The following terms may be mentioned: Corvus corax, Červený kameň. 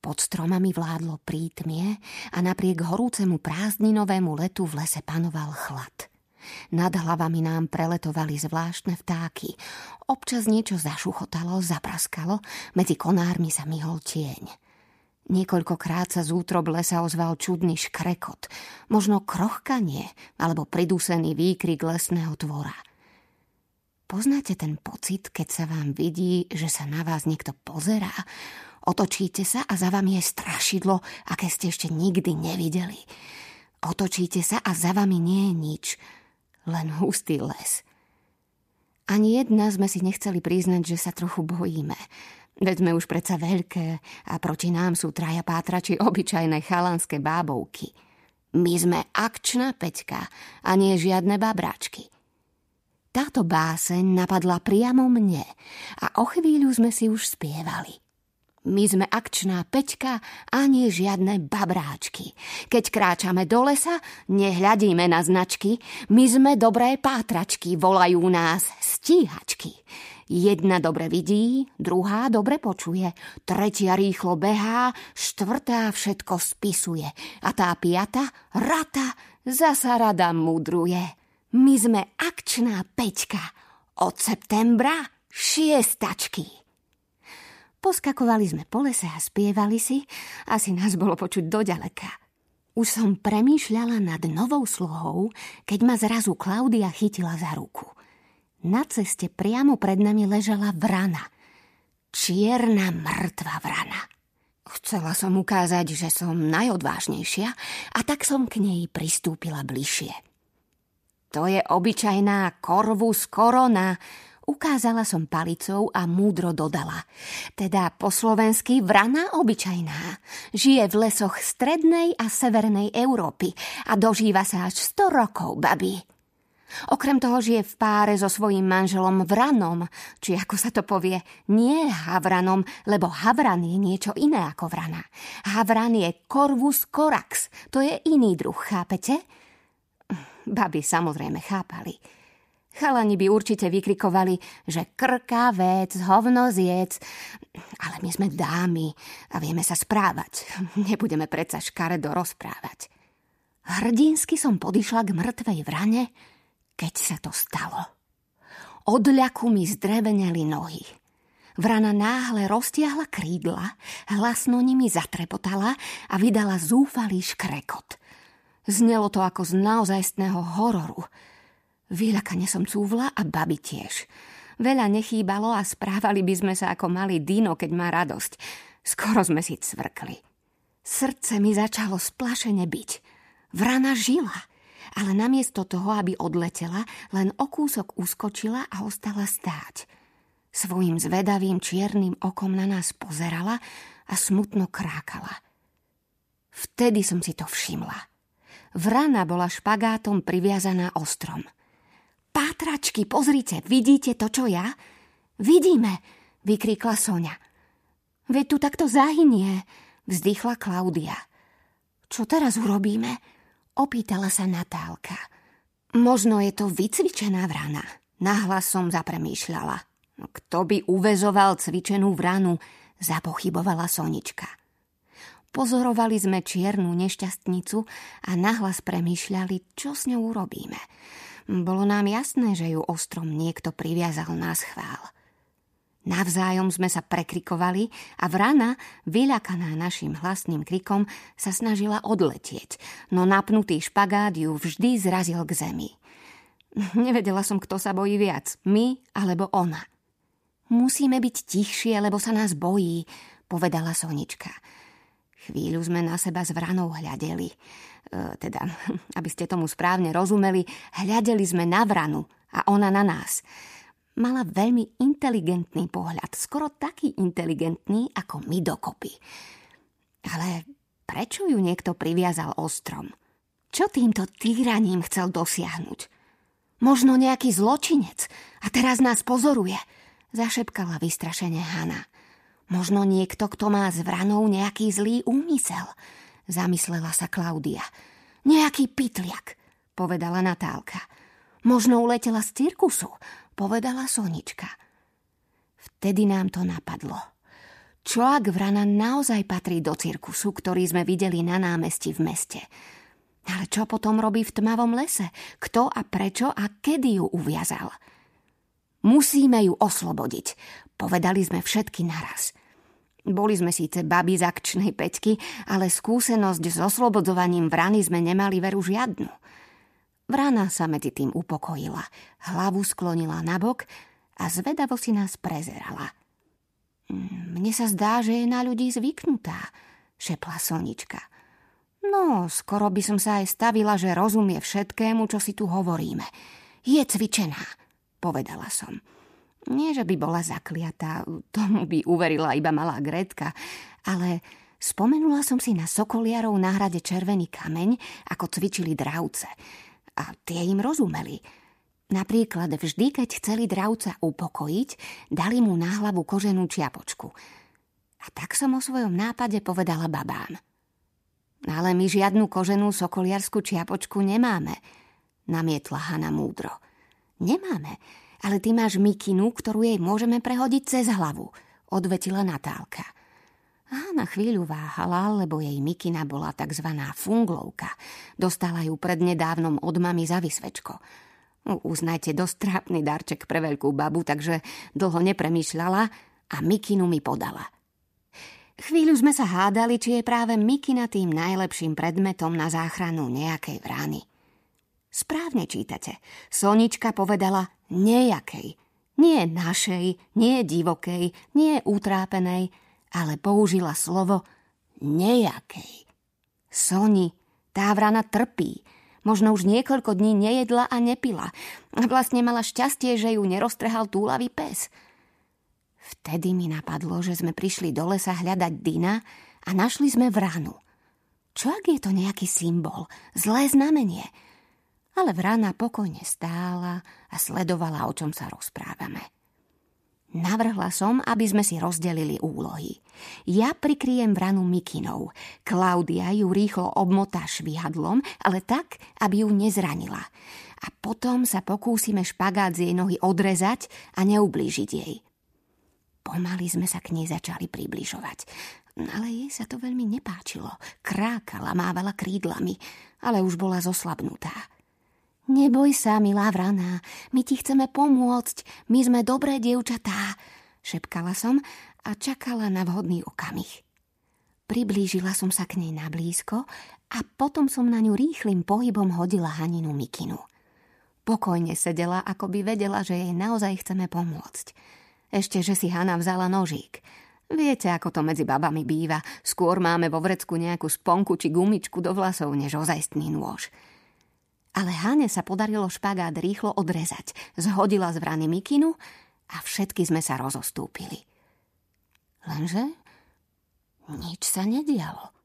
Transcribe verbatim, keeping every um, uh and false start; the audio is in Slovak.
Pod stromami vládlo prítmie a napriek horúcemu prázdninovému letu v lese panoval chlad. Nad hlavami nám preletovali zvláštne vtáky. Občas niečo zašuchotalo, zapraskalo, medzi konármi sa mihol tieň. Niekoľkokrát sa z útrob lesa ozval čudný škrekot, možno krochkanie alebo pridúsený výkrik lesného tvora. Poznáte ten pocit, keď sa vám vidí, že sa na vás niekto pozerá? Otočíte sa a za vami je strašidlo, aké ste ešte nikdy nevideli. Otočíte sa a za vami nie je nič, len hustý les. Ani jedna sme si nechceli priznať, že sa trochu bojíme. Veď sme už predsa veľké a proti nám sú traja pátrači obyčajné chalanské bábovky. My sme akčná peťka a nie žiadne babráčky. Táto báseň napadla priamo mne a o chvíľu sme si už spievali. My sme akčná peťka a nie žiadne babráčky. Keď kráčame do lesa, nehľadíme na značky. My sme dobré pátračky, volajú nás stíhačky. Jedna dobre vidí, druhá dobre počuje, tretia rýchlo behá, štvrtá všetko spisuje a tá piata rata zasa rada mudruje. My sme akčná peťka, od septembra šiestačky. Poskakovali sme po lese a spievali si, asi nás bolo počuť doďaleka. Už som premýšľala nad novou slohou, keď ma zrazu Klaudia chytila za ruku. Na ceste priamo pred nami ležala vrana. Čierna mŕtva vrana. Chcela som ukázať, že som najodvážnejšia a tak som k nej pristúpila bližšie. To je obyčajná Corvus corona. Ukázala som palicou a múdro dodala. Teda po slovensky vrana obyčajná. Žije v lesoch strednej a severnej Európy a dožíva sa až sto rokov, babi. Okrem toho žije v páre so svojím manželom vranom, či ako sa to povie, nie havranom, lebo havran je niečo iné ako vrana. Havran je Corvus corax, to je iný druh, chápete? Baby samozrejme chápali. Chalani by určite vykrikovali, že krkavec, hovnoziec, ale my sme dámy a vieme sa správať. Nebudeme predsa škaredo rozprávať. Hrdinsky som podišla k mŕtvej vrane, keď sa to stalo. Od ľaku mi zdreveneli nohy. Vrana náhle roztiahla krídla, hlasno nimi zatrepotala a vydala zúfalý škrekot. Znelo to ako z naozajstného hororu. Vyľakane som cúvla a babi tiež. Veľa nechýbalo a správali by sme sa ako malý dino, keď má radosť. Skoro sme si cvrkli. Srdce mi začalo splašene byť. Vrana žila, ale namiesto toho, aby odletela, len o kúsok uskočila a ostala stáť. Svojím zvedavým čiernym okom na nás pozerala a smutno krákala. Vtedy som si to všimla. Vrana bola špagátom priviazaná o strom. Pátračky, pozrite, vidíte to, čo ja? Vidíme, vykríkla Soňa. Veď tu takto zahynie, vzdychla Klaudia. Čo teraz urobíme? Opýtala sa Natálka. Možno je to vycvičená vrana, nahlas som zapremýšľala. Kto by uväzoval cvičenú vranu, zapochybovala Sonička. Pozorovali sme čiernu nešťastnicu a nahlas premýšľali, čo s ňou urobíme. Bolo nám jasné, že ju ostrom niekto priviazal na schvál. Navzájom sme sa prekrikovali a vrana, vyľakaná našim hlasným krikom, sa snažila odletieť, no napnutý špagát ju vždy zrazil k zemi. Nevedela som, kto sa bojí viac, my alebo ona. Musíme byť tichšie, lebo sa nás bojí, povedala Sonička. Chvíľu sme na seba s vranou hľadeli. E, teda, aby ste tomu správne rozumeli, hľadeli sme na vranu a ona na nás. Mala veľmi inteligentný pohľad, skoro taký inteligentný ako my dokopy. Ale prečo ju niekto priviazal o strom? Čo týmto týraním chcel dosiahnuť? Možno nejaký zločinec a teraz nás pozoruje, zašepkala vystrašene Hana. Možno niekto, kto má s vranou nejaký zlý úmysel, zamyslela sa Klaudia. Nejaký pytliak, povedala Natálka. Možno uletela z cirkusu, povedala Sonička. Vtedy nám to napadlo. Člák vrana naozaj patrí do cirkusu, ktorý sme videli na námestí v meste. Ale čo potom robí v tmavom lese? Kto a prečo a kedy ju uviazal? Musíme ju oslobodiť, povedali sme všetky naraz. Boli sme síce baby z akčnej peťky, ale skúsenosť s oslobodzovaním vrany sme nemali veru žiadnu. Vrana sa medzi tým upokojila, hlavu sklonila nabok a zvedavo si nás prezerala. Mne sa zdá, že je na ľudí zvyknutá, šepla Sonička. No, skoro by som sa aj stavila, že rozumie všetkému, čo si tu hovoríme. Je cvičená, povedala som. Nie, že by bola zakliatá, tomu by uverila iba malá Gretka, ale spomenula som si na sokoliarov na hrade Červený kameň, ako cvičili dravce. A tie im rozumeli. Napríklad vždy, keď chceli dravca upokojiť, dali mu na hlavu koženú čiapočku. A tak som o svojom nápade povedala babám. Ale my žiadnu koženú sokoliarskú čiapočku nemáme, namietla Hana múdro. Nemáme, ale ty máš mikinu, ktorú jej môžeme prehodiť cez hlavu, odvetila Natálka. A na chvíľu váhala, lebo jej mikina bola takzvaná funglovka. Dostala ju prednedávnom od mami za vysvečko. Uznajte, dosť trápny darček pre veľkú babu, takže dlho nepremýšľala a mikinu mi podala. Chvíľu sme sa hádali, či je práve mikina tým najlepším predmetom na záchranu nejakej vrany. Správne čítate. Sonička povedala nejakej. Nie našej, nie divokej, nie utrápenej, ale použila slovo nejakej. Soni, tá vrana trpí. Možno už niekoľko dní nejedla a nepila. Vlastne mala šťastie, že ju neroztrhal túlavý pes. Vtedy mi napadlo, že sme prišli do lesa hľadať Dina a našli sme vranu. Čo ak je to nejaký symbol, zlé znamenie? Ale vrana pokojne stála a sledovala, o čom sa rozprávame. Navrhla som, aby sme si rozdelili úlohy. Ja prikryjem vranu mikinou. Klaudia ju rýchlo obmotá švihadlom, ale tak, aby ju nezranila. A potom sa pokúsime špagát z jej nohy odrezať a neublížiť jej. Pomaly sme sa k nej začali približovať. Ale jej sa to veľmi nepáčilo. Krákala, mávala krídlami, ale už bola zoslabnutá. Neboj sa, milá vrana, my ti chceme pomôcť, my sme dobré dievčatá, šepkala som a čakala na vhodný okamih. Priblížila som sa k nej nablízko a potom som na ňu rýchlym pohybom hodila Haninu mikinu. Pokojne sedela, ako by vedela, že jej naozaj chceme pomôcť. Ešte, že si Hana vzala nožík. Viete, ako to medzi babami býva, skôr máme vo vrecku nejakú sponku či gumičku do vlasov, než ozajstný nôž. Ale Hane sa podarilo špagát rýchlo odrezať. Zhodila z vrany mikinu a všetky sme sa rozostúpili. Lenže nič sa nedialo.